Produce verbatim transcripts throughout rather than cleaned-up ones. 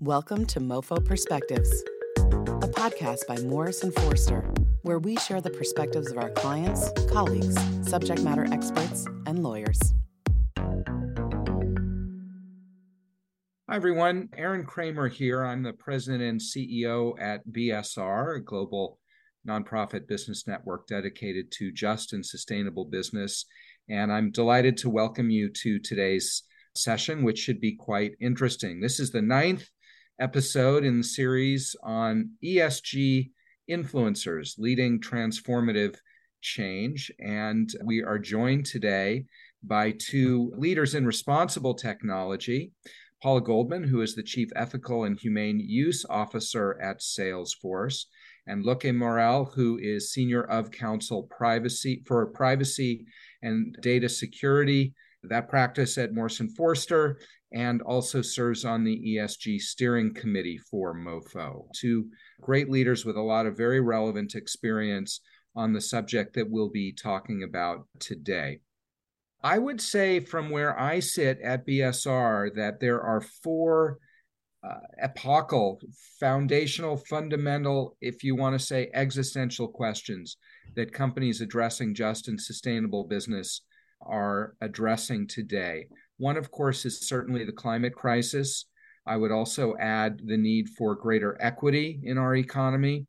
Welcome to MoFo Perspectives, a podcast by Morrison and Foerster, where we share the perspectives of our clients, colleagues, subject matter experts, and lawyers. Hi, everyone. Aron Cramer here. I'm the president and C E O at B S R, a global nonprofit business network dedicated to just and sustainable business. And I'm delighted to welcome you to today's session, which should be quite interesting. This is the ninth episode in the series on E S G influencers leading transformative change. And we are joined today by two leaders in responsible technology, Paula Goldman, who is the Chief Ethical and Humane Use Officer at Salesforce, and Lokke Moerel, who is Senior of Counsel Privacy for Privacy and Data Security, that practice at Morrison Foerster, and also serves on the E S G Steering Committee for MoFo. Two great leaders with a lot of very relevant experience on the subject that we'll be talking about today. I would say from where I sit at B S R that there are four uh, epochal, foundational, fundamental, if you want to say existential questions that companies addressing just and sustainable business are addressing today. One, of course, is certainly the climate crisis. I would also add the need for greater equity in our economy.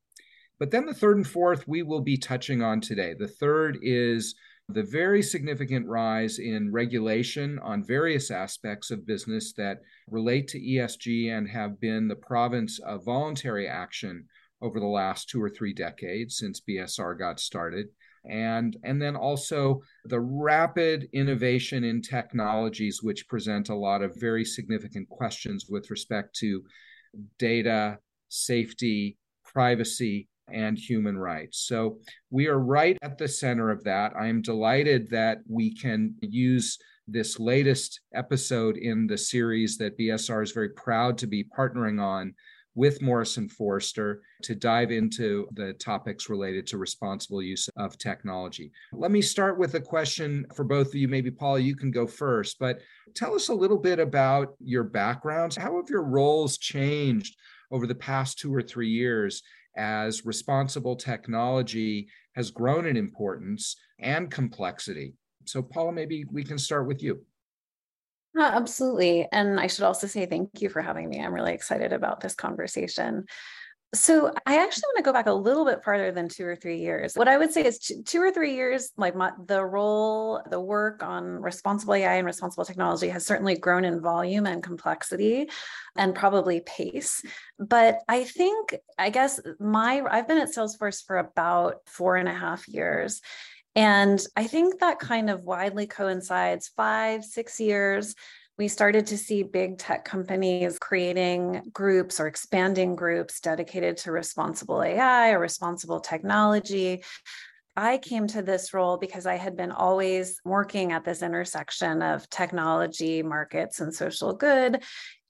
But then the third and fourth we will be touching on today. The third is the very significant rise in regulation on various aspects of business that relate to E S G and have been the province of voluntary action over the last two or three decades since B S R got started. And, and then also the rapid innovation in technologies, which present a lot of very significant questions with respect to data, safety, privacy, and human rights. So we are right at the center of that. I am delighted that we can use this latest episode in the series that B S R is very proud to be partnering on with Morrison Foerster to dive into the topics related to responsible use of technology. Let me start with a question for both of you. Maybe, Paula, you can go first, but tell us a little bit about your backgrounds. How have your roles changed over the past two or three years as responsible technology has grown in importance and complexity? So, Paula, maybe we can start with you. Uh, absolutely. And I should also say thank you for having me. I'm really excited about this conversation. So I actually want to go back a little bit farther than two or three years. What I would say is two, two or three years, like my, the role, the work on responsible A I and responsible technology has certainly grown in volume and complexity and probably pace. But I think, I guess my, I've been at Salesforce for about four and a half years. And I think that kind of widely coincides five, six years. We started to see big tech companies creating groups or expanding groups dedicated to responsible A I or responsible technology. I came to this role because I had been always working at this intersection of technology, markets, and social good.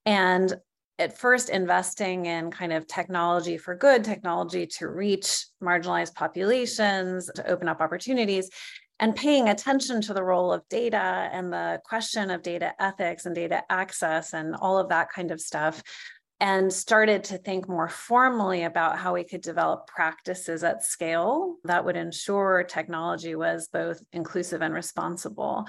And at first investing in kind of technology for good, technology to reach marginalized populations, to open up opportunities, and paying attention to the role of data and the question of data ethics and data access and all of that kind of stuff, and started to think more formally about how we could develop practices at scale that would ensure technology was both inclusive and responsible.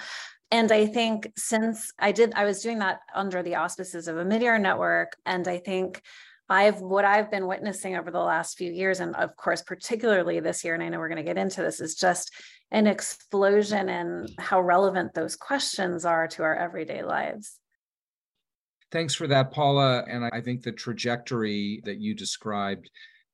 And I think since I did, I was doing that under the auspices of a mid-year network. And I think I've what I've been witnessing over the last few years, and of course, particularly this year, and I know we're going to get into this, is just an explosion in how relevant those questions are to our everyday lives. Thanks for that, Paula. And I think the trajectory that you described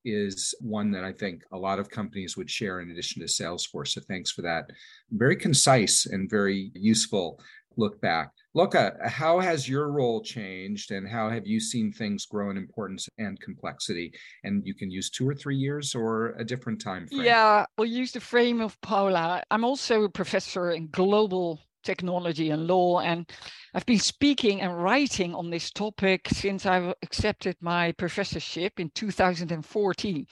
is one that I think a lot of companies would share in addition to Salesforce. So thanks for that. Very concise and very useful look back. Lokke, how has your role changed and how have you seen things grow in importance and complexity? And you can use two or three years or a different time frame. Yeah, we'll use the frame of Paula. I'm also a professor in global technology and law, and I've been speaking and writing on this topic since I accepted my professorship in two thousand fourteen,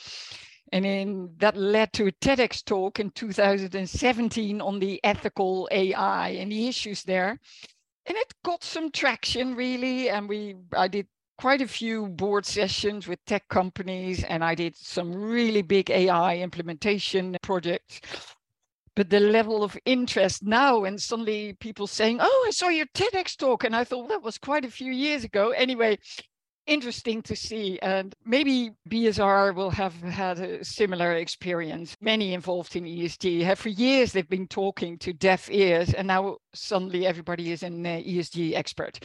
and in, that led to a TEDx talk in two thousand seventeen on the ethical A I and the issues there, and it got some traction really, and we I did quite a few board sessions with tech companies, and I did some really big A I implementation projects. But the level of interest now, and suddenly people saying, oh, I saw your TEDx talk, and I thought that was quite a few years ago. Anyway, interesting to see. And maybe B S R will have had a similar experience. Many involved in E S G have for years, they've been talking to deaf ears, and now suddenly everybody is an E S G expert.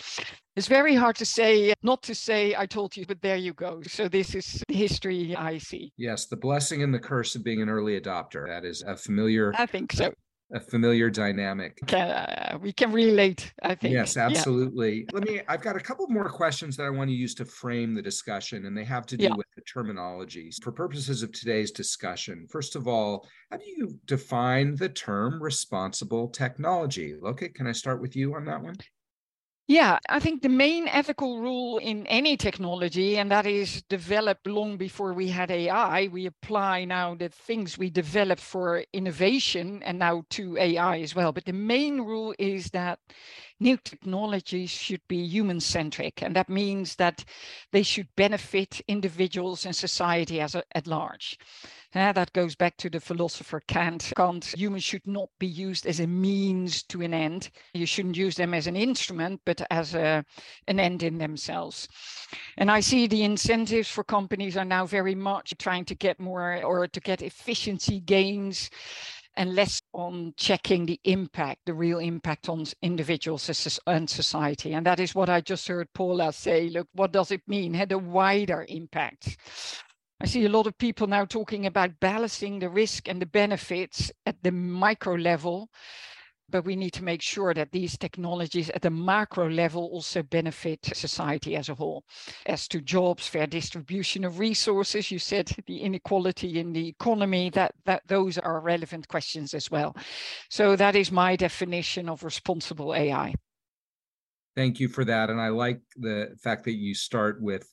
It's very hard to say, not to say I told you, but there you go. So this is the history I see. Yes, the blessing and the curse of being an early adopter. That is a familiar, I think so. A, a familiar dynamic. Can, uh, we can relate, I think. Yes, absolutely. Yeah. Let me, I've got a couple more questions that I want to use to frame the discussion, and they have to do yeah. with the terminology. For purposes of today's discussion, first of all, how do you define the term responsible technology? Lokke, can I start with you on that one? Yeah, I think the main ethical rule in any technology, and that is developed long before we had A I, we apply now the things we developed for innovation and now to A I as well. But the main rule is that new technologies should be human-centric, and that means that they should benefit individuals and society as a, at large. Uh, that goes back to the philosopher Kant. Kant, humans should not be used as a means to an end. You shouldn't use them as an instrument, but as a, an end in themselves. And I see the incentives for companies are now very much trying to get more or to get efficiency gains and less on checking the impact, the real impact on individuals and society. And that is what I just heard Paula say. Look, what does it mean? Had a wider impact. I see a lot of people now talking about balancing the risk and the benefits at the micro level, but we need to make sure that these technologies at the macro level also benefit society as a whole. As to jobs, fair distribution of resources, you said the inequality in the economy, that, that those are relevant questions as well. So that is my definition of responsible A I. Thank you for that. And I like the fact that you start with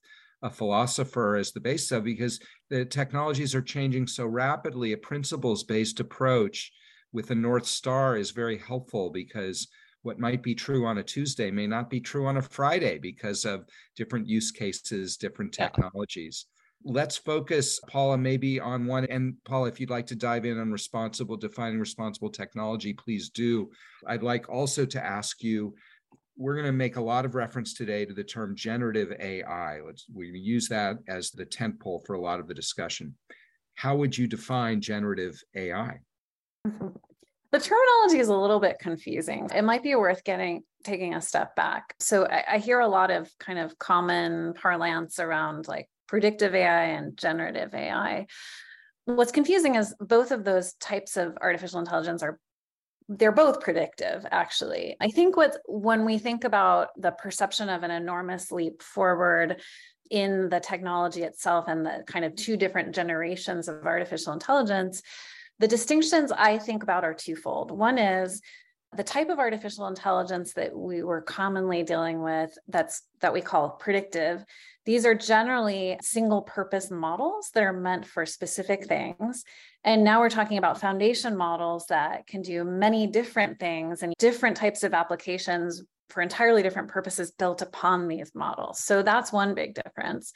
a philosopher as the basis of, because the technologies are changing so rapidly, a principles-based approach with a North Star is very helpful, because what might be true on a Tuesday may not be true on a Friday because of different use cases, different technologies. Yeah. Let's focus, Paula, maybe on one. And Paula, if you'd like to dive in on responsible, defining responsible technology, please do. I'd like also to ask you, we're going to make a lot of reference today to the term generative A I. Let's, we use that as the tentpole for a lot of the discussion. How would you define generative A I? Mm-hmm. The terminology is a little bit confusing. It might be worth getting taking a step back. So I, I hear a lot of kind of common parlance around like predictive A I and generative A I. What's confusing is both of those types of artificial intelligence are They're both predictive, actually. I think what when we think about the perception of an enormous leap forward in the technology itself and the kind of two different generations of artificial intelligence, the distinctions I think about are twofold. One is the type of artificial intelligence that we were commonly dealing with that's that we call predictive. These are generally single-purpose models that are meant for specific things. And now we're talking about foundation models that can do many different things and different types of applications for entirely different purposes built upon these models. So that's one big difference.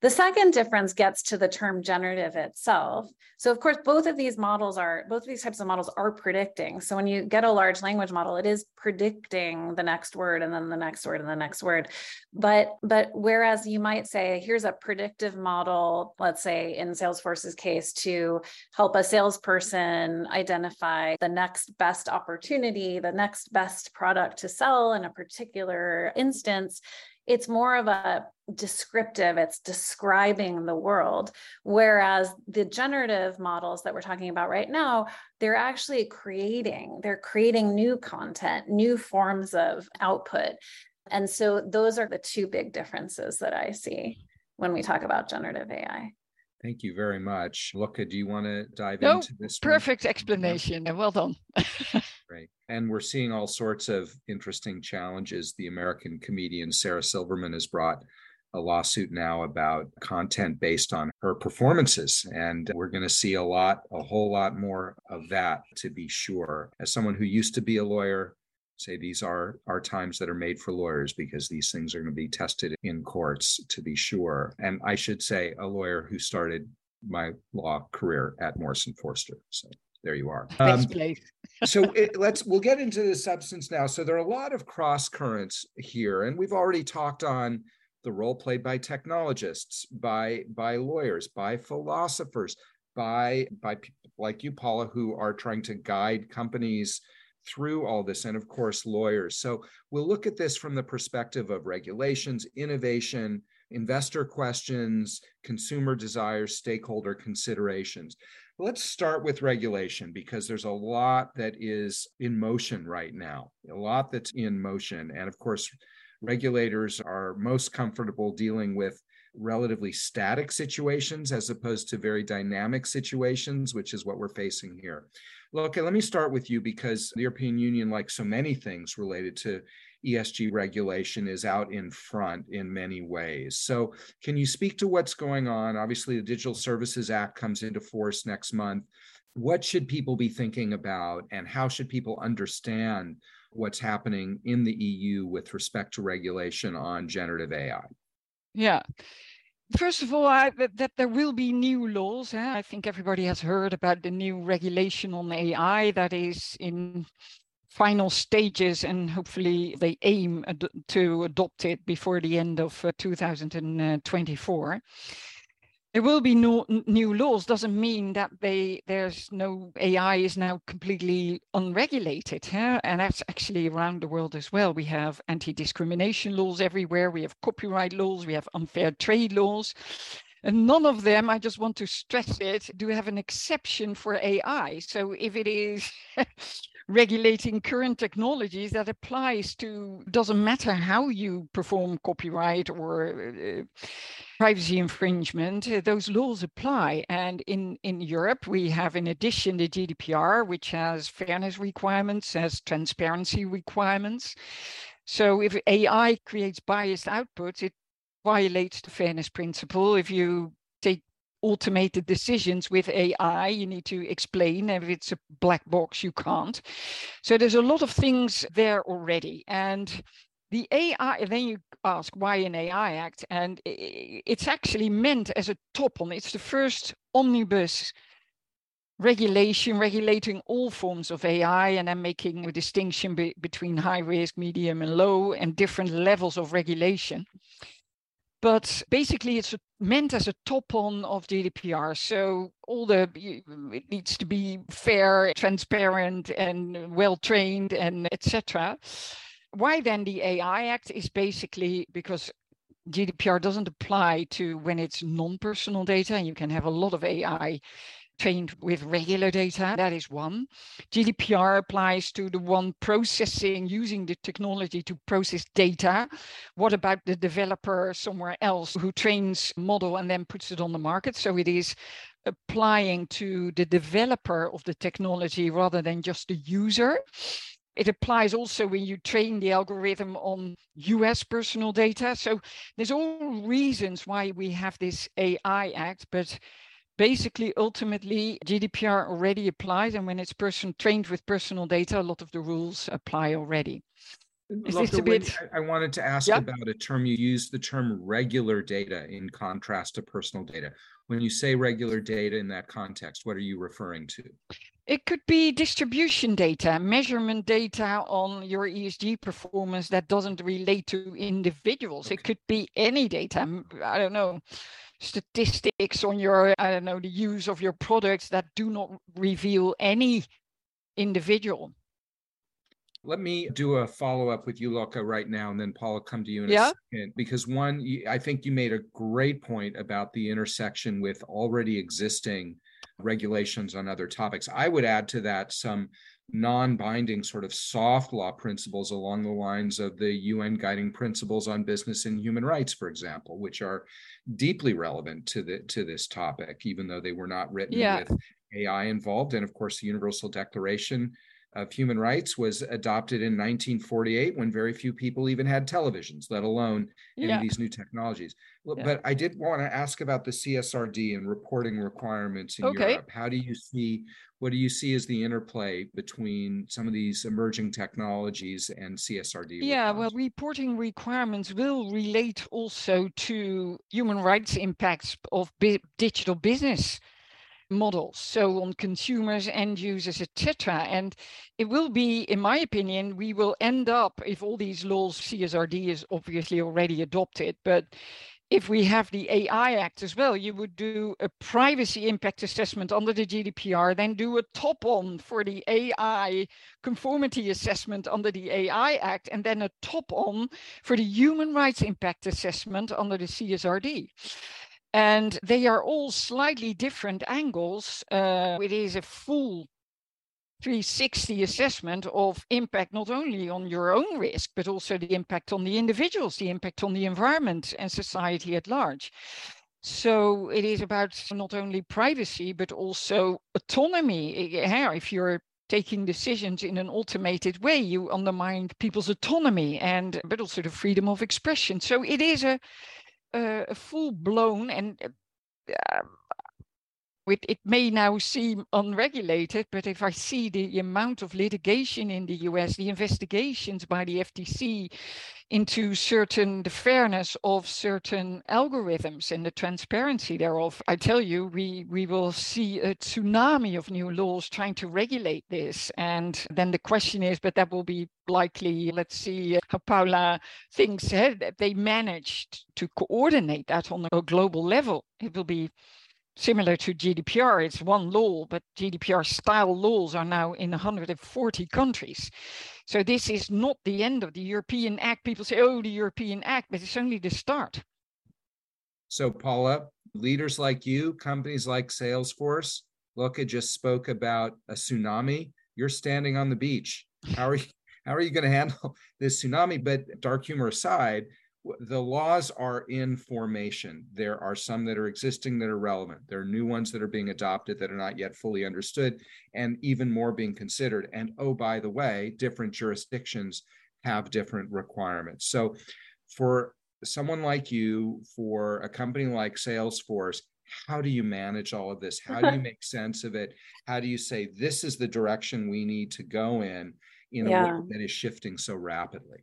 The second difference gets to the term generative itself. So of course, both of these models are, both of these types of models are predicting. So when you get a large language model, it is predicting the next word and then the next word and the next word. But, but whereas you might say, here's a predictive model, let's say in Salesforce's case, to help a salesperson identify the next best opportunity, the next best product to sell in a particular instance, it's more of a descriptive, it's describing the world. Whereas the generative models that we're talking about right now, they're actually creating, they're creating new content, new forms of output. And so those are the two big differences that I see when we talk about generative A I. Thank you very much. Lokke, do you want to dive no, into this? Perfect one? Explanation. And well done. Great. And we're seeing all sorts of interesting challenges. The American comedian Sarah Silverman has brought a lawsuit now about content based on her performances. And we're going to see a lot, a whole lot more of that, to be sure. As someone who used to be a lawyer, say these are, are times that are made for lawyers because these things are going to be tested in courts, to be sure. And I should say, a lawyer who started my law career at Morrison Foerster. So there you are. Um, so it, let's we'll get into the substance now. So there are a lot of cross currents here, and we've already talked on the role played by technologists, by by lawyers, by philosophers, by by people like you, Paula, who are trying to guide companies through all this, and of course lawyers. So we'll look at this from the perspective of regulations, innovation, investor questions, consumer desires, stakeholder considerations. Let's start with regulation, because there's a lot that is in motion right now, a lot that's in motion. And of course, regulators are most comfortable dealing with relatively static situations as opposed to very dynamic situations, which is what we're facing here. Lokke, let me start with you, because the European Union, like so many things related to E S G regulation, is out in front in many ways. So can you speak to what's going on? Obviously, the Digital Services Act comes into force next month. What should people be thinking about, and how should people understand what's happening in the E U with respect to regulation on generative A I? Yeah. First of all, I, that, that there will be new laws. Eh? I think everybody has heard about the new regulation on A I that is in final stages, and hopefully they aim ad- to adopt it before the end of uh, two thousand twenty-four. There will be no n- new laws. Doesn't mean that they there's no A I is now completely unregulated, eh? And that's actually around the world as well. We have anti-discrimination laws everywhere. We have copyright laws. We have unfair trade laws. And none of them, I just want to stress it, do have an exception for A I. So if it is regulating current technologies, that applies to, doesn't matter how you perform copyright or uh, privacy infringement, uh, those laws apply. And in, in Europe, we have, in addition, the G D P R, which has fairness requirements, has transparency requirements. So if A I creates biased outputs, it violates the fairness principle. If you take automated decisions with A I, you need to explain. If it's a black box, you can't. So there's a lot of things there already. And the A I, then you ask, why an A I Act? And it's actually meant as a top-on. It's the first omnibus regulation regulating all forms of A I, and then making a distinction be- between high risk, medium, and low, and different levels of regulation. But basically, it's meant as a top-on of G D P R. So all the it needs to be fair, transparent, and well-trained, and et cetera. Why then the A I Act is basically because G D P R doesn't apply to when it's non-personal data, and you can have a lot of A I trained with regular data. That is one. G D P R applies to the one processing, using the technology to process data. What about the developer somewhere else who trains model and then puts it on the market? So it is applying to the developer of the technology rather than just the user. It applies also when you train the algorithm on U S personal data. So there's all reasons why we have this A I Act, but basically, ultimately, G D P R already applies, and when it's person trained with personal data, a lot of the rules apply already. Is Look, this a bit... I wanted to ask yeah. about a term you used, the term regular data, in contrast to personal data. When you say regular data in that context, what are you referring to? It could be distribution data, measurement data on your E S G performance that doesn't relate to individuals. Okay. It could be any data. I don't know. Statistics on your, I don't know, the use of your products that do not reveal any individual. Let me do a follow-up with you, Lokke, right now, and then Paula, come to you in yeah. a second. Because one, I think you made a great point about the intersection with already existing regulations on other topics. I would add to that some non-binding sort of soft law principles along the lines of the U N guiding principles on business and human rights, for example, which are deeply relevant to the to this topic, even though they were not written yeah. with A I involved. And of course, the Universal Declaration of Human Rights was adopted in nineteen forty-eight when very few people even had televisions, let alone any yeah. of these new technologies. Yeah. But I did want to ask about the C S R D and reporting requirements in okay. Europe. How do you see, what do you see as the interplay between some of these emerging technologies and C S R D? Yeah, well, reporting requirements will relate also to human rights impacts of bi- digital business models, so on consumers, end users, et cetera. And it will be, in my opinion, we will end up, if all these laws, C S R D is obviously already adopted, but if we have the A I Act as well, you would do a privacy impact assessment under the G D P R, then do a top-on for the A I conformity assessment under the A I Act, and then a top-on for the human rights impact assessment under the C S R D. And they are all slightly different angles. Uh, it is a full three sixty assessment of impact, not only on your own risk, but also the impact on the individuals, the impact on the environment and society at large. So it is about not only privacy, but also autonomy. If you're taking decisions in an automated way, you undermine people's autonomy and but also the freedom of expression. So it is a Uh, a full-blown, and uh, it, it may now seem unregulated, but if I see the amount of litigation in the U S, the investigations by the F T C into certain, the fairness of certain algorithms and the transparency thereof, I tell you, we, we will see a tsunami of new laws trying to regulate this. And then the question is, but that will be likely, let's see how Paula thinks hey, that they managed to coordinate that on a global level. It will be similar to G D P R. It's one law, but G D P R style laws are now in one hundred forty countries. So this is not the end of the European Act. People say, oh, the European Act, but it's only the start. So Paula, leaders like you, companies like Salesforce, Lokke just spoke about a tsunami. You're standing on the beach. How are you, how are you going to handle this tsunami? But dark humor aside, the laws are in formation. There are some that are existing that are relevant. There are new ones that are being adopted that are not yet fully understood, and even more being considered. And oh, by the way, different jurisdictions have different requirements. So for someone like you, for a company like Salesforce, how do you manage all of this? How do you make sense of it? How do you say, this is the direction we need to go in, in yeah. a world that is shifting so rapidly?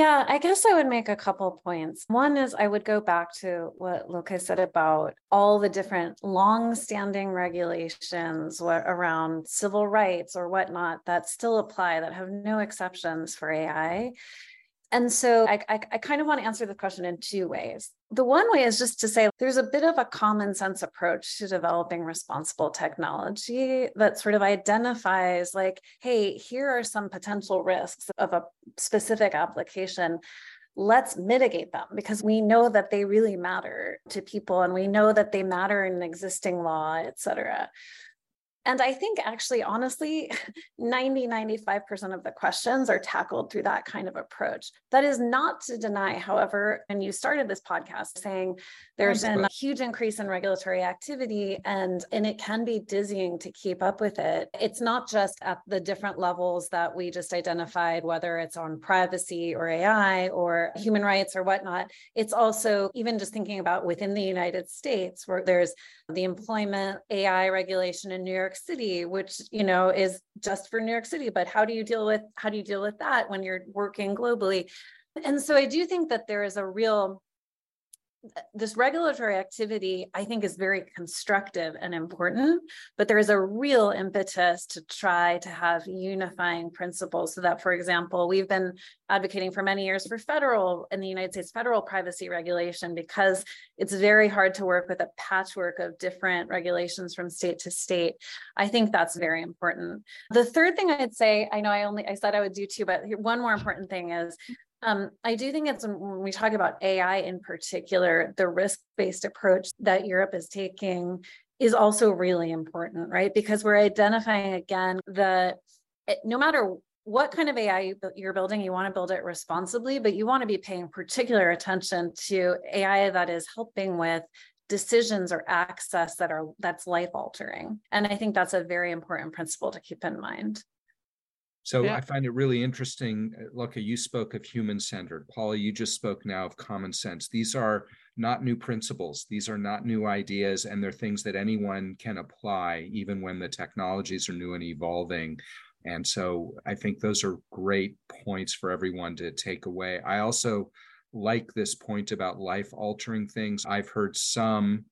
Yeah, I guess I would make a couple points. One is I would go back to what Lokke said about all the different long-standing regulations around civil rights or whatnot that still apply, that have no exceptions for A I. And so I, I, I kind of want to answer the question in two ways. The one way is just to say there's a bit of a common sense approach to developing responsible technology that sort of identifies like, hey, here are some potential risks of a specific application. Let's mitigate them because we know that they really matter to people and we know that they matter in existing law, et cetera. And I think actually, honestly, ninety, ninety-five percent of the questions are tackled through that kind of approach. That is not to deny, however, and you started this podcast saying there's been a huge increase in regulatory activity and, and it can be dizzying to keep up with it. It's not just at the different levels that we just identified, whether it's on privacy or A I or human rights or whatnot. It's also even just thinking about within the United States where there's the employment A I regulation in New York City, which, you know, is just for New York City, but how do you deal with, how do you deal with that when you're working globally? And so I do think that there is a real, this regulatory activity, I think is very constructive and important, but there is a real impetus to try to have unifying principles so that, for example, we've been advocating for many years for federal in the United States, federal privacy regulation, because it's very hard to work with a patchwork of different regulations from state to state. I think that's very important. The third thing I'd say, I know I only, I said I would do two, but one more important thing is Um, I do think it's when we talk about A I in particular, the risk-based approach that Europe is taking is also really important, right? Because we're identifying again the no matter what kind of A I you're building, you want to build it responsibly, but you want to be paying particular attention to A I that is helping with decisions or access that are that's life-altering. And I think that's a very important principle to keep in mind. So yeah. I find it really interesting. Lokke, you spoke of human-centered. Paula, you just spoke now of common sense. These are not new principles. These are not new ideas, and they're things that anyone can apply, even when the technologies are new and evolving. And so I think those are great points for everyone to take away. I also like this point about life-altering things. I've heard some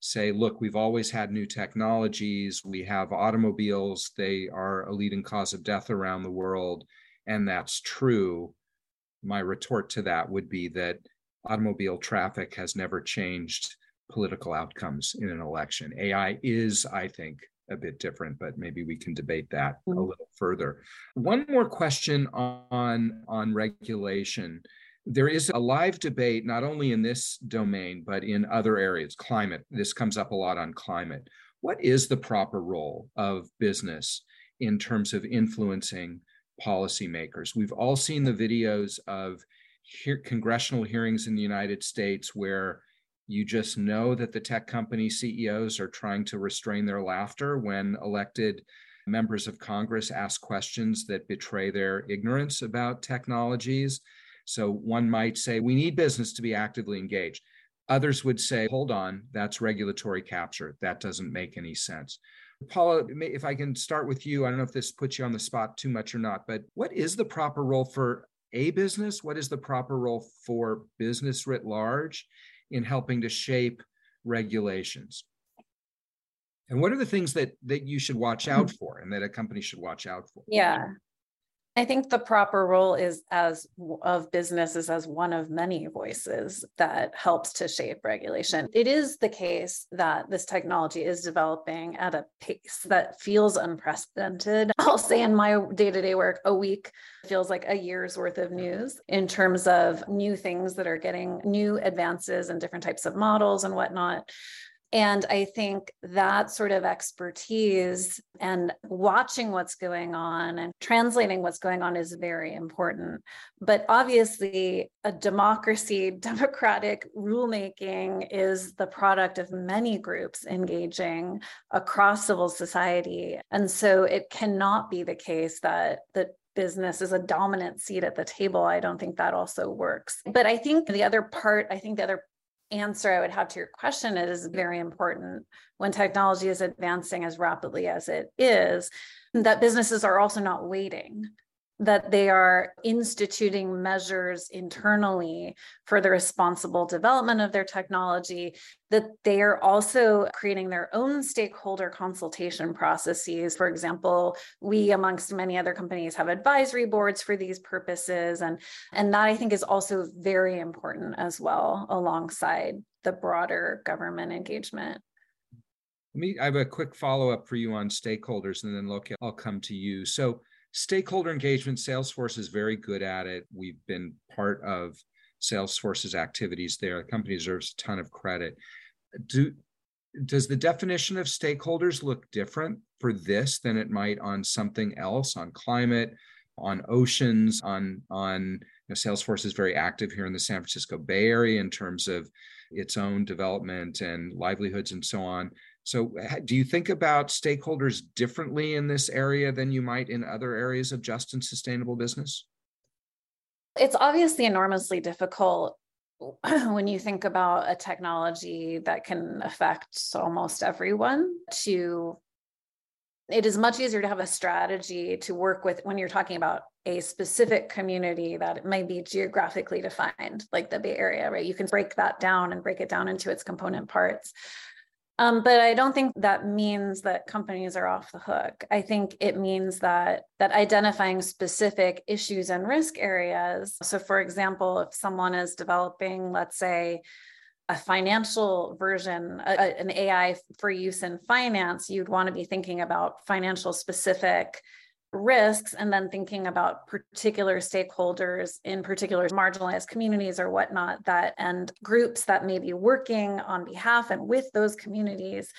say, look, we've always had new technologies. We have automobiles. They are a leading cause of death around the world. And that's true. My retort to that would be that automobile traffic has never changed political outcomes in an election. A I is, I think, a bit different, but maybe we can debate that a little further. One more question on, on regulation. There is a live debate, not only in this domain, but in other areas. Climate, this comes up a lot on climate. What is the proper role of business in terms of influencing policymakers? We've all seen the videos of he- congressional hearings in the United States where you just know that the tech company C E Os are trying to restrain their laughter when elected members of Congress ask questions that betray their ignorance about technologies. So one might say, we need business to be actively engaged. Others would say, hold on, that's regulatory capture. That doesn't make any sense. Paula, if I can start with you, I don't know if this puts you on the spot too much or not, but what is the proper role for a business? What is the proper role for business writ large in helping to shape regulations? And what are the things that, that you should watch out for and that a company should watch out for? Yeah. I think the proper role is as of business is as one of many voices that helps to shape regulation. It is the case that this technology is developing at a pace that feels unprecedented. I'll say in my day-to-day work, a week feels like a year's worth of news in terms of new things that are getting new advances and different types of models and whatnot. And I think that sort of expertise and watching what's going on and translating what's going on is very important. But obviously, a democracy, democratic rulemaking is the product of many groups engaging across civil society. And so it cannot be the case that the business is a dominant seat at the table. I don't think that also works. But I think the other part, I think the other answer I would have to your question is very important when technology is advancing as rapidly as it is, that businesses are also not waiting, that they are instituting measures internally for the responsible development of their technology, that they are also creating their own stakeholder consultation processes. For example, we, amongst many other companies, have advisory boards for these purposes. And, and that, I think, is also very important as well, alongside the broader government engagement. Let me, I have a quick follow-up for you on stakeholders, and then Lokke, I'll come to you. So stakeholder engagement, Salesforce is very good at it. We've been part of Salesforce's activities there. The company deserves a ton of credit. Do, does the definition of stakeholders look different for this than it might on something else, on climate, on oceans, on, on you know, Salesforce is very active here in the San Francisco Bay Area in terms of its own development and livelihoods and so on. So do you think about stakeholders differently in this area than you might in other areas of just and sustainable business? It's obviously enormously difficult when you think about a technology that can affect almost everyone to, it is much easier to have a strategy to work with when you're talking about a specific community that it might be geographically defined, like the Bay Area, right? You can break that down and break it down into its component parts. Um, but I don't think that means that companies are off the hook. I think it means that that identifying specific issues and risk areas. So for example, if someone is developing, let's say, a financial version, a, an A I for use in finance, you'd want to be thinking about financial specific risks and then thinking about particular stakeholders in particular marginalized communities or whatnot that and groups that may be working on behalf and with those communities,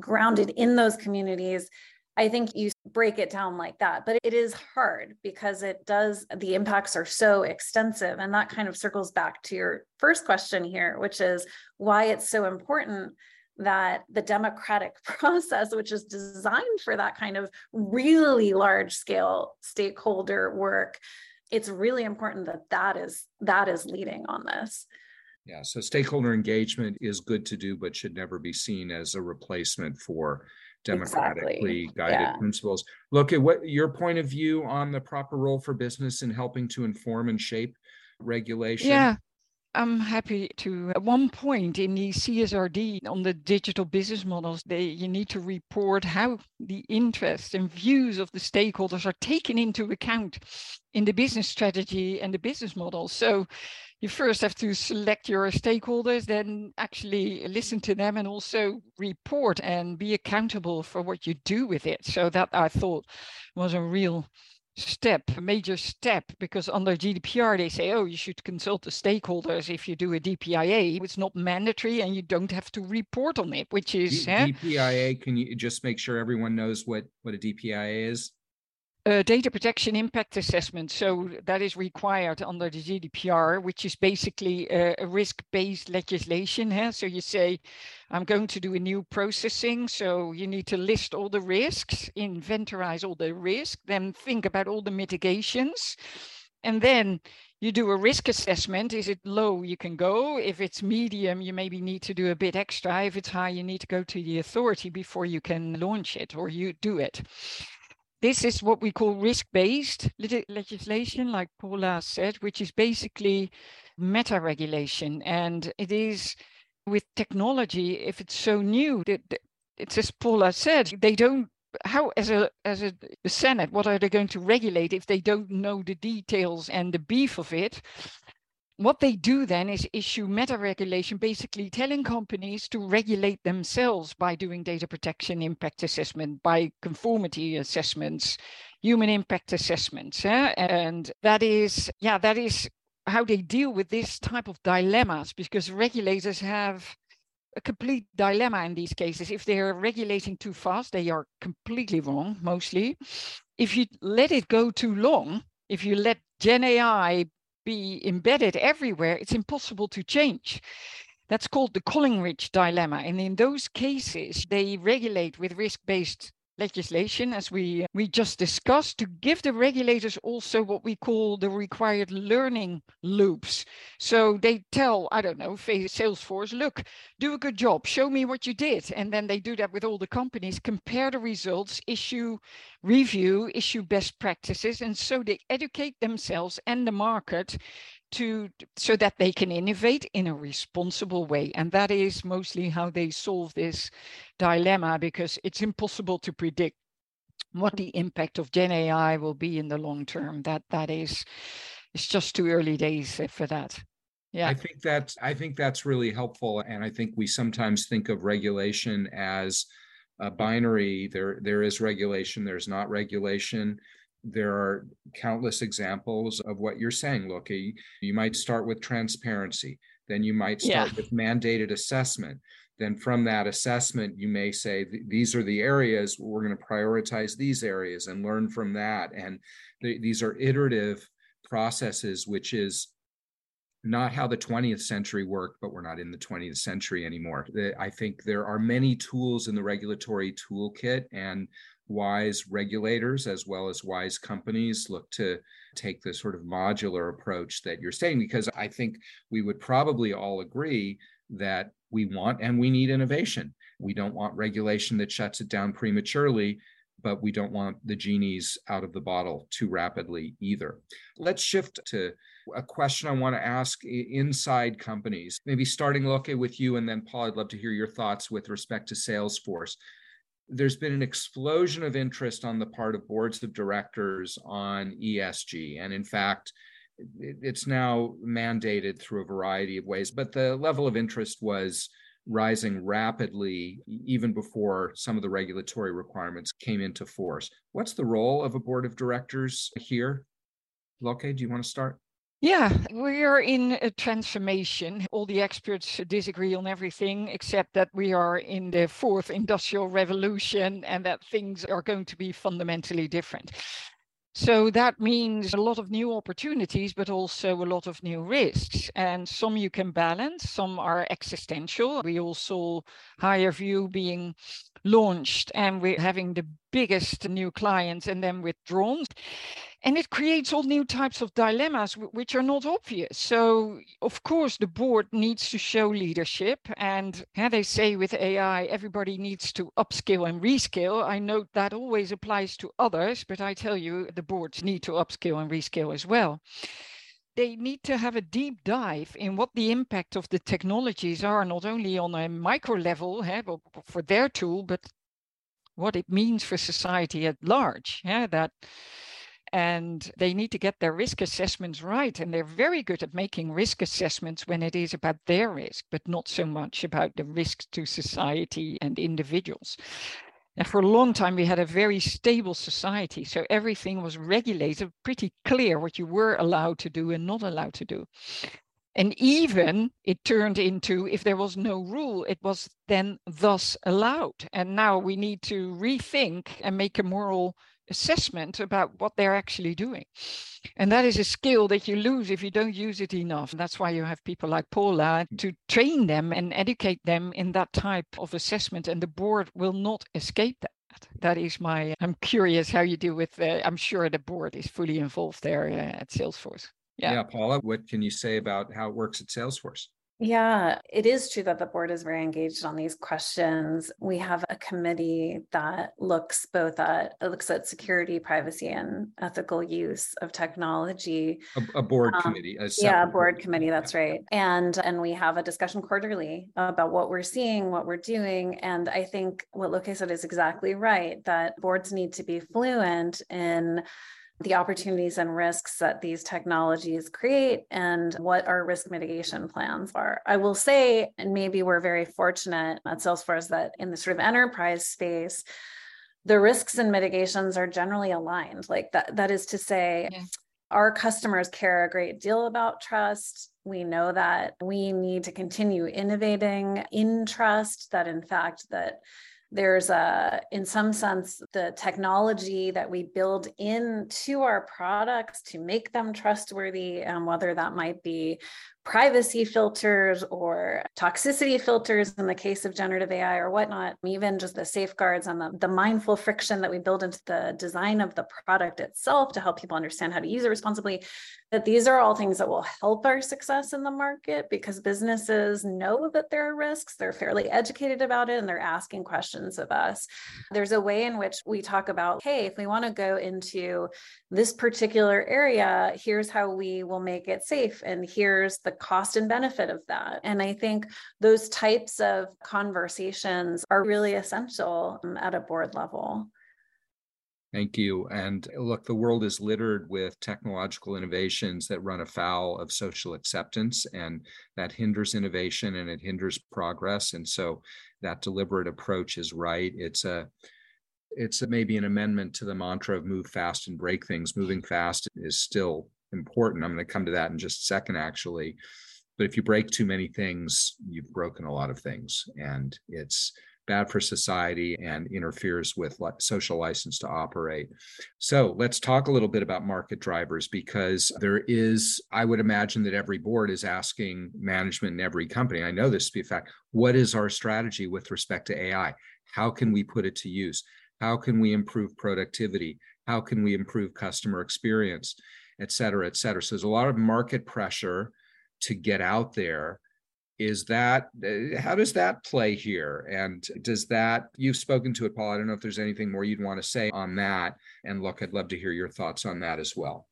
grounded in those communities. I think you break it down like that, but it is hard because it does, the impacts are so extensive. And that kind of circles back to your first question here, which is why it's so important that the democratic process, which is designed for that kind of really large scale stakeholder work, it's really important that that is, that is leading on this. Yeah, so stakeholder engagement is good to do, but should never be seen as a replacement for democratically exactly. guided yeah. principles. Look at what your point of view on the proper role for business in helping to inform and shape regulation. Yeah. I'm happy to, at one point in the C S R D on the digital business models, they you need to report how the interests and views of the stakeholders are taken into account in the business strategy and the business model. So you first have to select your stakeholders, then actually listen to them and also report and be accountable for what you do with it. So that I thought was a real step, a major step, because under G D P R, they say, oh, you should consult the stakeholders if you do a D P I A. It's not mandatory and you don't have to report on it, which is... D- huh? D P I A, can you just make sure everyone knows what, what a D P I A is? Uh, data protection impact assessment. So that is required under the G D P R, which is basically a, a risk-based legislation. Huh? So you say, I'm going to do a new processing. So you need to list all the risks, inventorize all the risk, then think about all the mitigations. And then you do a risk assessment. Is it low? You can go. If it's medium, you maybe need to do a bit extra. If it's high, you need to go to the authority before you can launch it or you do it. This is what we call risk-based lit- legislation, like Paula said, which is basically meta-regulation. And it is with technology, if it's so new, that it's as Paula said, they don't, how as a as a the Senate, what are they going to regulate if they don't know the details and the beef of it? What they do then is issue meta-regulation, basically telling companies to regulate themselves by doing data protection impact assessment, by conformity assessments, human impact assessments. Eh? And that is, yeah, that is how they deal with this type of dilemmas, because regulators have a complete dilemma in these cases. If they are regulating too fast, they are completely wrong, mostly. If you let it go too long, if you let Gen A I be embedded everywhere, it's impossible to change. That's called the Collingridge dilemma. And in those cases, they regulate with risk-based legislation, as we, we just discussed, to give the regulators also what we call the required learning loops. So they tell, I don't know, Salesforce, look, do a good job, show me what you did. And then they do that with all the companies, compare the results, issue review, issue best practices. And so they educate themselves and the market to so that they can innovate in a responsible way. And that is mostly how they solve this dilemma, because it's impossible to predict what the impact of Gen A I will be in the long term. That that is, it's just too early days for that. Yeah, I think that's I think that's really helpful. And I think we sometimes think of regulation as a binary. There there is regulation, there's not regulation. There are countless examples of what you're saying, Lokke. You might start with transparency, then you might start yeah. with mandated assessment. Then from that assessment, you may say, these are the areas, we're going to prioritize these areas and learn from that. And th- these are iterative processes, which is not how the twentieth century worked, but we're not in the twentieth century anymore. I think there are many tools in the regulatory toolkit, and wise regulators as well as wise companies look to take this sort of modular approach that you're saying, because I think we would probably all agree that we want and we need innovation. We don't want regulation that shuts it down prematurely, but we don't want the genies out of the bottle too rapidly either. Let's shift to a question I want to ask inside companies, maybe starting, Lokke, with you, and then Paul, I'd love to hear your thoughts with respect to Salesforce. There's been an explosion of interest on the part of boards of directors on E S G. And in fact, it's now mandated through a variety of ways, but the level of interest was rising rapidly even before some of the regulatory requirements came into force. What's the role of a board of directors here? Lokke, do you want to start? Yeah, we are in a transformation. All the experts disagree on everything, except that we are in the fourth industrial revolution and that things are going to be fundamentally different. So that means a lot of new opportunities, but also a lot of new risks. And some you can balance, some are existential. We all saw HireVue being launched and we're having the biggest new clients and then withdrawn. And it creates all new types of dilemmas which are not obvious. So, of course, the board needs to show leadership. And yeah, they say with A I, everybody needs to upskill and reskill. I know that always applies to others, but I tell you, the boards need to upskill and reskill as well. They need to have a deep dive in what the impact of the technologies are, not only on a micro level yeah, for their tool, but what it means for society at large. Yeah, that, and they need to get their risk assessments right. And they're very good at making risk assessments when it is about their risk, but not so much about the risk to society and individuals. And for a long time, we had a very stable society. So everything was regulated, pretty clear what you were allowed to do and not allowed to do. And even it turned into, if there was no rule, it was then thus allowed. And now we need to rethink and make a moral assessment about what they're actually doing. And that is a skill that you lose if you don't use it enough. And that's why you have people like Paula to train them and educate them in that type of assessment. And the board will not escape that. That is my, I'm curious how you deal with, uh, I'm sure the board is fully involved there uh, at Salesforce. Yeah. yeah, Paula, what can you say about how it works at Salesforce? Yeah, it is true that the board is very engaged on these questions. We have a committee that looks both at it looks at security, privacy, and ethical use of technology. A, a board um, committee. A yeah, a board committee. committee that's yeah. right. And and we have a discussion quarterly about what we're seeing, what we're doing. And I think what Lokke said is exactly right, that boards need to be fluent in the opportunities and risks that these technologies create and what our risk mitigation plans are. I will say, and maybe we're very fortunate at Salesforce that in the sort of enterprise space, the risks and mitigations are generally aligned. Like that, that is to say, yeah. Our customers care a great deal about trust. We know that we need to continue innovating in trust, that in fact, that There's a, in some sense, the technology that we build into our products to make them trustworthy, um, whether that might be privacy filters or toxicity filters in the case of generative A I or whatnot, even just the safeguards and the, the mindful friction that we build into the design of the product itself to help people understand how to use it responsibly, that these are all things that will help our success in the market because businesses know that there are risks, they're fairly educated about it, and they're asking questions of us. There's a way in which we talk about, hey, if we want to go into this particular area, here's how we will make it safe, and here's the cost and benefit of that. And I think those types of conversations are really essential at a board level. Thank you. And look, the world is littered with technological innovations that run afoul of social acceptance, and that hinders innovation and it hinders progress. And so that deliberate approach is right. It's a it's a, maybe an amendment to the mantra of move fast and break things. Moving fast is still important. I'm going to come to that in just a second, actually. But if you break too many things, you've broken a lot of things, and it's bad for society and interferes with social license to operate. So let's talk a little bit about market drivers, because there is, I would imagine that every board is asking management in every company, I know this to be a fact, what is our strategy with respect to A I? How can we put it to use? How can we improve productivity? How can we improve customer experience? Et cetera, et cetera. So there's a lot of market pressure to get out there. Is that, how does that play here? And does that, you've spoken to it, Paul, I don't know if there's anything more you'd want to say on that. And look, I'd love to hear your thoughts on that as well.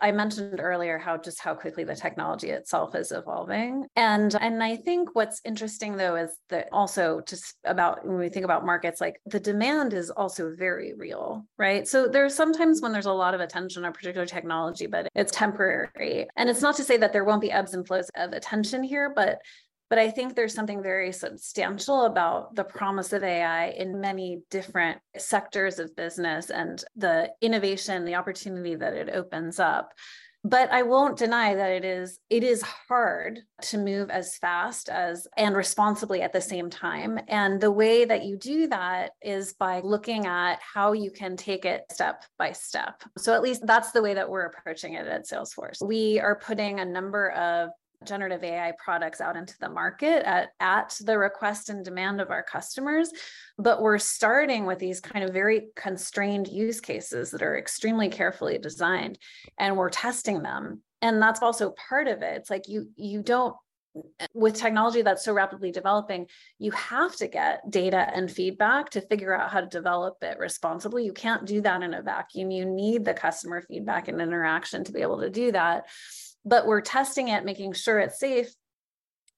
I mentioned earlier how just how quickly the technology itself is evolving. And, and I think what's interesting, though, is that also just about when we think about markets, like the demand is also very real, right? So there's sometimes when there's a lot of attention on a particular technology, but it's temporary. And it's not to say that there won't be ebbs and flows of attention here, but But I think there's something very substantial about the promise of A I in many different sectors of business and the innovation, the opportunity that it opens up. But I won't deny that it is it is hard to move as fast as and responsibly at the same time. And the way that you do that is by looking at how you can take it step by step. So at least that's the way that we're approaching it at Salesforce. We are putting a number of generative A I products out into the market at, at the request and demand of our customers. But we're starting with these kind of very constrained use cases that are extremely carefully designed, and we're testing them. And that's also part of it. It's like you, you don't, with technology that's so rapidly developing, you have to get data and feedback to figure out how to develop it responsibly. You can't do that in a vacuum. You need the customer feedback and interaction to be able to do that. But we're testing it, making sure it's safe,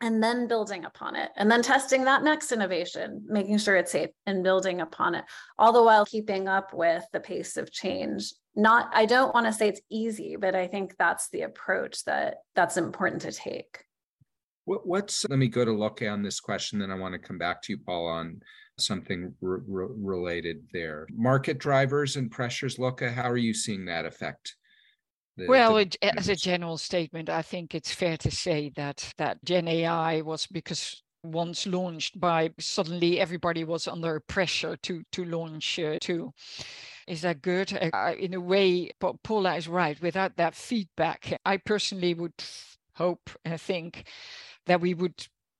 and then building upon it, and then testing that next innovation, making sure it's safe and building upon it, all the while keeping up with the pace of change. Not, I don't want to say it's easy, but I think that's the approach that that's important to take. What, what's, let me go to Lokke on this question, then I want to come back to you, Paul, on something re- re- related there. Market drivers and pressures, Lokke, how are you seeing that affect? The, well, the, it, as a general statement, I think it's fair to say that that Gen A I was, because once launched by, suddenly everybody was under pressure to to launch uh, too. Is that good? Uh, in a way, Paula is right. Without that feedback, I personally would hope and think that we would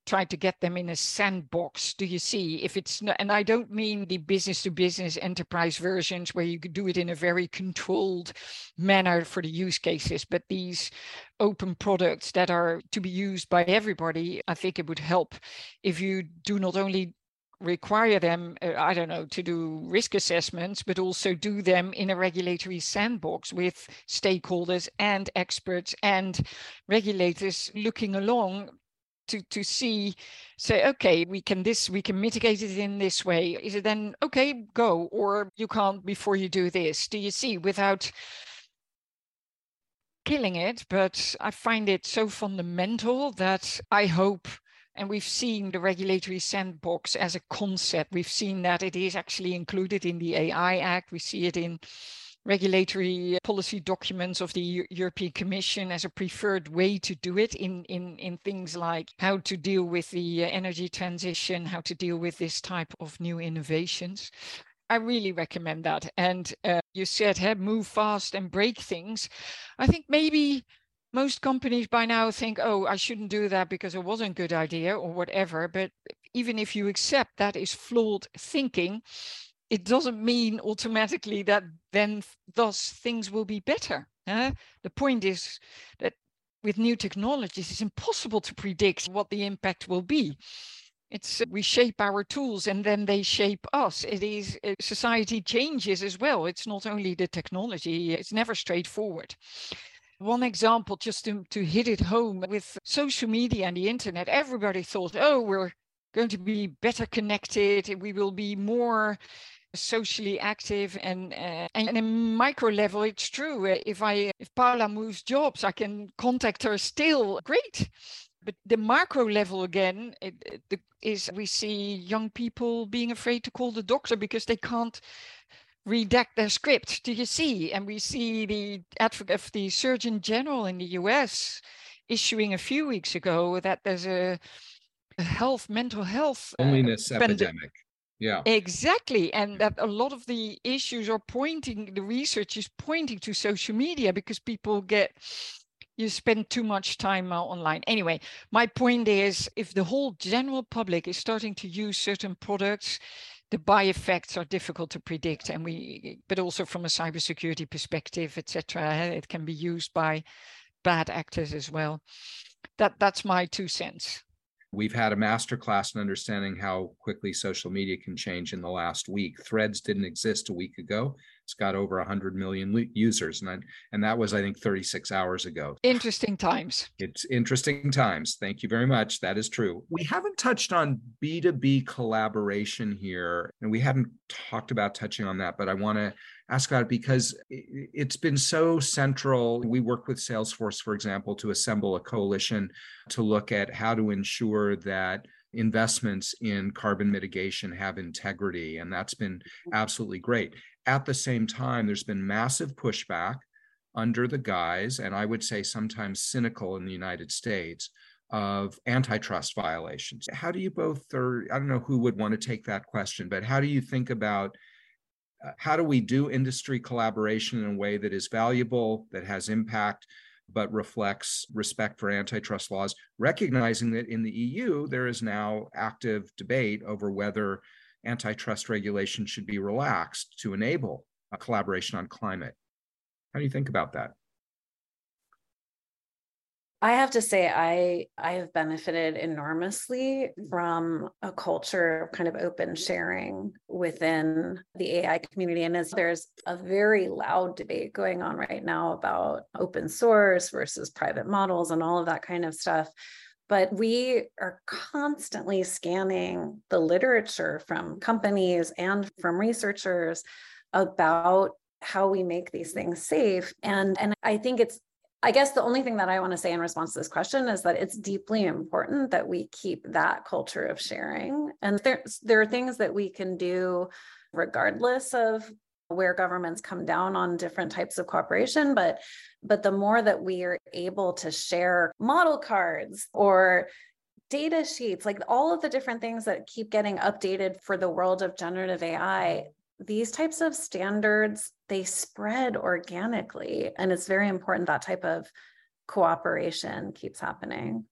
try to get them in a sandbox. Do you see if it's not? And I don't mean the business to business enterprise versions where you could do it in a very controlled manner for the use cases, but these open products that are to be used by everybody, I think it would help if you do not only require them, uh, I don't know, to do risk assessments, but also do them in a regulatory sandbox with stakeholders and experts and regulators looking along To, to see, say, okay, we can this, we can mitigate it in this way. Is it then, okay, go, or you can't before you do this. Do you see, without killing it? But I find it so fundamental that I hope, and we've seen the regulatory sandbox as a concept. We've seen that it is actually included in the A I Act. We see it in regulatory policy documents of the European Commission as a preferred way to do it in, in, in things like how to deal with the energy transition, how to deal with this type of new innovations. I really recommend that. And uh, you said, hey, move fast and break things. I think maybe most companies by now think, oh, I shouldn't do that because it wasn't a good idea or whatever. But even if you accept that is flawed thinking, it doesn't mean automatically that then thus things will be better. Huh? The point is that with new technologies, it's impossible to predict what the impact will be. It's uh, we shape our tools and then they shape us. It is uh, society changes as well. It's not only the technology. It's never straightforward. One example, just to, to hit it home, with social media and the internet, everybody thought, oh, we're going to be better connected. We will be more socially active, and uh, and in a micro level, it's true. If I if Paula moves jobs, I can contact her still. Great, but the macro level again it, it, is we see young people being afraid to call the doctor because they can't redact their script. Do you see? And we see the advocate of the Surgeon General in the U S issuing a few weeks ago that there's a health, mental health loneliness uh, epidemic. Yeah, exactly. And that a lot of the issues are pointing, the research is pointing to social media because people get, you spend too much time uh, online. Anyway, my point is, if the whole general public is starting to use certain products, the by effects are difficult to predict. And we, but also from a cybersecurity perspective, et cetera, it can be used by bad actors as well. That that's my two cents. We've had a masterclass in understanding how quickly social media can change in the last week. Threads didn't exist a week ago. It's got over one hundred million users, and I, and that was, I think, thirty-six hours ago. Interesting times. It's interesting times. Thank you very much. That is true. We haven't touched on B two B collaboration here, and we hadn't talked about touching on that, but I want to ask about it because it's been so central. We work with Salesforce, for example, to assemble a coalition to look at how to ensure that investments in carbon mitigation have integrity, and that's been absolutely great. At the same time, there's been massive pushback under the guise, and I would say sometimes cynical in the United States, of antitrust violations. How do you both, or I don't know who would want to take that question, but how do you think about uh, how do we do industry collaboration in a way that is valuable, that has impact, but reflects respect for antitrust laws, recognizing that in the E U, there is now active debate over whether antitrust regulation should be relaxed to enable a collaboration on climate. How do you think about that? I have to say, I, I have benefited enormously from a culture of kind of open sharing within the A I community. And as there's a very loud debate going on right now about open source versus private models and all of that kind of stuff. But we are constantly scanning the literature from companies and from researchers about how we make these things safe. And, and I think it's I guess the only thing that I want to say in response to this question is that it's deeply important that we keep that culture of sharing. And there, there are things that we can do regardless of where governments come down on different types of cooperation. But, but the more that we are able to share model cards or data sheets, like all of the different things that keep getting updated for the world of generative A I, these types of standards, they spread organically, and it's very important that type of cooperation keeps happening.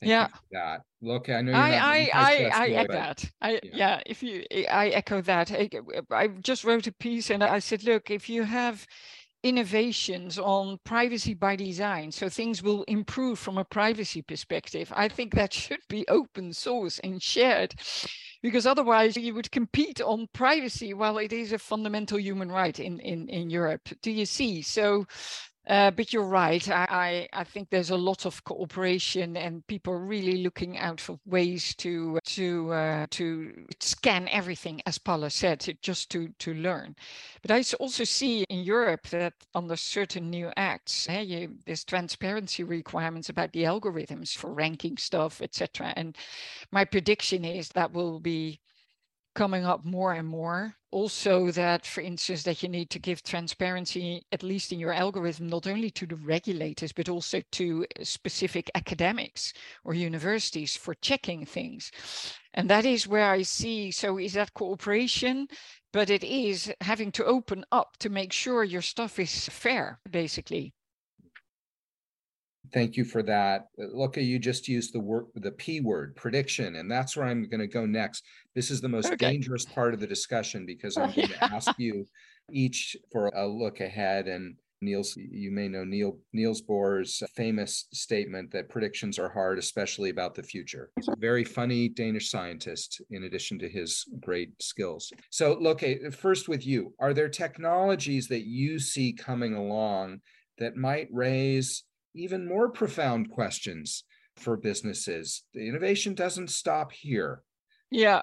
Thank yeah, you for that. Look, I know. You're I not I I, I echo but, that. I yeah. yeah. If you, I echo that. I, I just wrote a piece, and I said, look, if you have innovations on privacy by design, so things will improve from a privacy perspective, I think that should be open source and shared. Because otherwise you would compete on privacy while it is a fundamental human right in, in, in Europe. Do you see? So, uh, but you're right. I, I, I think there's a lot of cooperation and people really looking out for ways to to uh, to scan everything, as Paula said, just to, to learn. But I also see in Europe that under certain new acts, eh, you, there's transparency requirements about the algorithms for ranking stuff, et cetera. And my prediction is that will be coming up more and more. Also that, for instance, that you need to give transparency, at least in your algorithm, not only to the regulators, but also to specific academics or universities for checking things. And that is where I see, so is that cooperation? But it is having to open up to make sure your stuff is fair, basically. Thank you for that. Lokke, you just used the word, the P word, prediction, and that's where I'm going to go next. This is the most okay. dangerous part of the discussion because I'm oh, going yeah. to ask you each for a look ahead. And Niels, you may know Neil, Niels Bohr's famous statement that predictions are hard, especially about the future. He's a very funny Danish scientist in addition to his great skills. So Lokke, first with you, are there technologies that you see coming along that might raise even more profound questions for businesses? The innovation doesn't stop here. Yeah.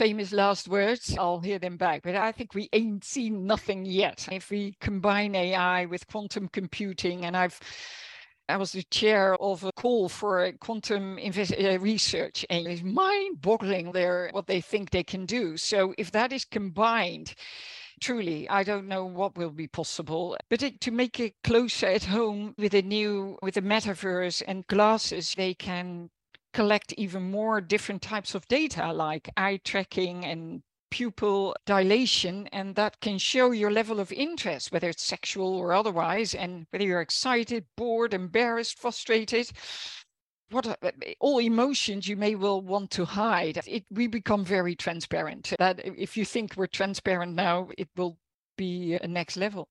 Famous last words. I'll hear them back, but I think we ain't seen nothing yet. If we combine A I with quantum computing, and I've I was the chair of a call for quantum invest- uh, research, and it's mind-boggling their, what they think they can do. So if that is combined, truly, I don't know what will be possible. But it, to make it closer at home with a new, with the metaverse and glasses, they can collect even more different types of data, like eye tracking and pupil dilation, and that can show your level of interest, whether it's sexual or otherwise, and whether you're excited, bored, embarrassed, frustrated, what are, all emotions you may well want to hide. It, we become very transparent. That if you think we're transparent now, it will be a next level.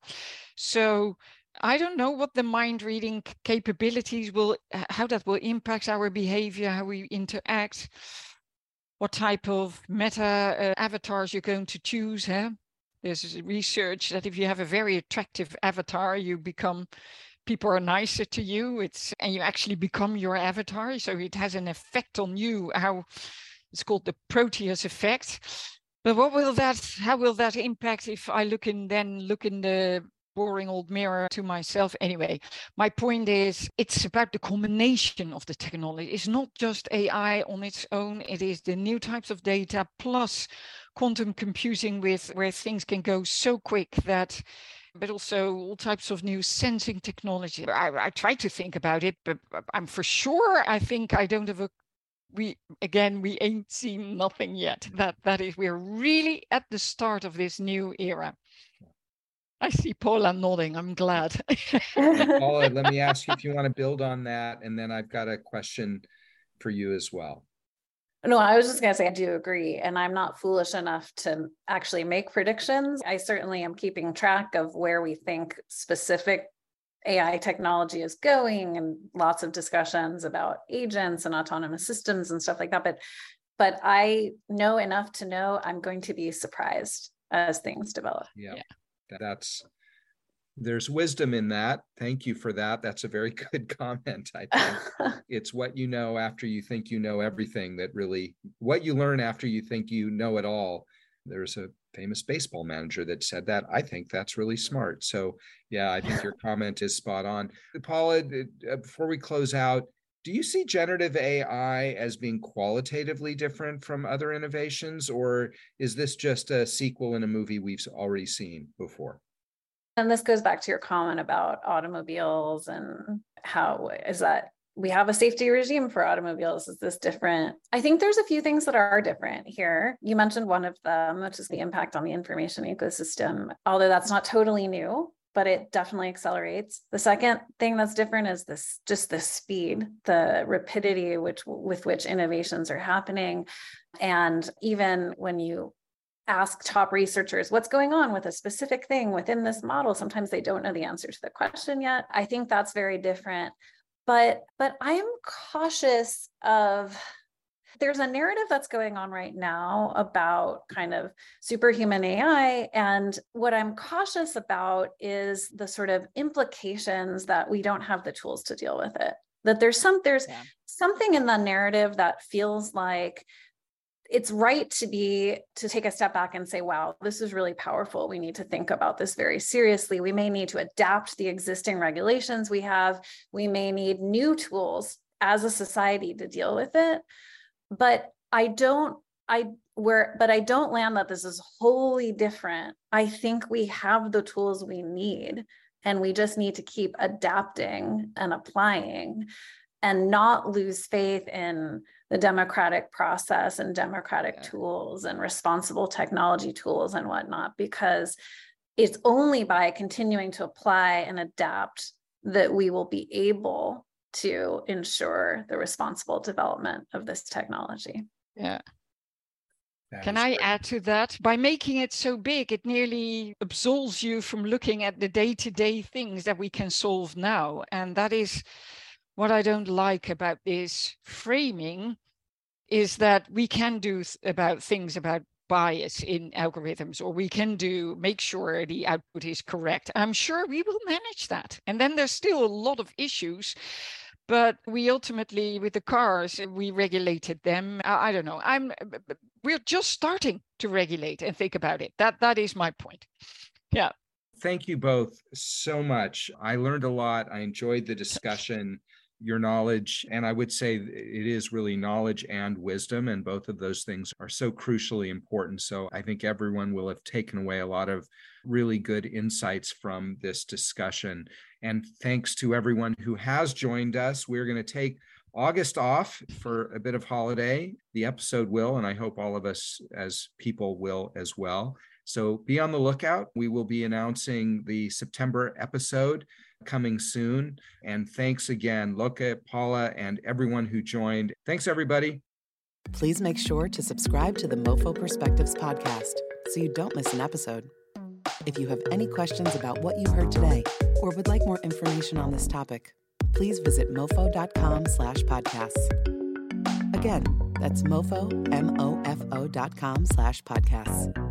So I don't know what the mind reading capabilities will, how that will impact our behavior, how we interact, what type of meta uh, avatars you're going to choose. Huh? There's research that if you have a very attractive avatar, you become, people are nicer to you, it's, and you actually become your avatar. So it has an effect on you, how it's called the proteus effect. But what will that, how will that impact if I look in, then look in the boring old mirror to myself? Anyway, my point is, it's about the combination of the technology. It's not just A I on its own. It is the new types of data plus quantum computing with where things can go so quick that but also all types of new sensing technology. I, I try to think about it, but I'm for sure, I think I don't have a, we, again, we ain't seen nothing yet. That That is, we're really at the start of this new era. I see Paula nodding. I'm glad. Paula, let me ask you if you want to build on that, and then I've got a question for you as well. No, I was just going to say I do agree, and I'm not foolish enough to actually make predictions. I certainly am keeping track of where we think specific A I technology is going, and lots of discussions about agents and autonomous systems and stuff like that. But, but I know enough to know I'm going to be surprised as things develop. Yeah. yeah. That's, there's wisdom in that. Thank you for that. That's a very good comment. I think it's what you know after you think you know everything that really, what you learn after you think you know it all. There's a famous baseball manager that said that. I think that's really smart. So yeah, I think your comment is spot on. Paula, before we close out, do you see generative A I as being qualitatively different from other innovations, or is this just a sequel in a movie we've already seen before? And this goes back to your comment about automobiles and how is that we have a safety regime for automobiles. Is this different? I think there's a few things that are different here. You mentioned one of them, which is the impact on the information ecosystem, although that's not totally new, but it definitely accelerates. The second thing that's different is this, just the speed, the rapidity which, with which innovations are happening. And even when you ask top researchers what's going on with a specific thing within this model, sometimes they don't know the answer to the question yet. I think that's very different. But, but I am cautious of... There's a narrative that's going on right now about kind of superhuman A I. And what I'm cautious about is the sort of implications that we don't have the tools to deal with it. That there's some, there's yeah. something in the narrative that feels like it's right to be, to take a step back and say, wow, this is really powerful. We need to think about this very seriously. We may need to adapt the existing regulations we have. We may need new tools as a society to deal with it. But I don't, I where, but I don't land that this is wholly different. I think we have the tools we need, and we just need to keep adapting and applying, and not lose faith in the democratic process and democratic yeah. tools and responsible technology tools and whatnot, because it's only by continuing to apply and adapt that we will be able to ensure the responsible development of this technology. Yeah. Can I add to that? By making it so big, it nearly absolves you from looking at the day-to-day things that we can solve now. And that is what I don't like about this framing, is that we can do th- about things about bias in algorithms, or we can do make sure the output is correct. I'm sure we will manage that. And then there's still a lot of issues, but we ultimately, with the cars, we regulated them. I don't know. I'm we're just starting to regulate and think about it. That that is my point. Yeah. Thank you both so much. I learned a lot. I enjoyed the discussion. Your knowledge, and I would say it is really knowledge and wisdom, and both of those things are so crucially important. So I think everyone will have taken away a lot of really good insights from this discussion. And thanks to everyone who has joined us. We're going to take August off for a bit of holiday. The episode will, and I hope all of us as people will as well. So be on the lookout. We will be announcing the September episode coming soon. And thanks again, Lokke, Paula, and everyone who joined. Thanks, everybody. Please make sure to subscribe to the MoFo Perspectives podcast so you don't miss an episode. If you have any questions about what you heard today or would like more information on this topic, please visit mofo.com slash podcasts. Again, that's mofo, M O F O dot com slash podcasts.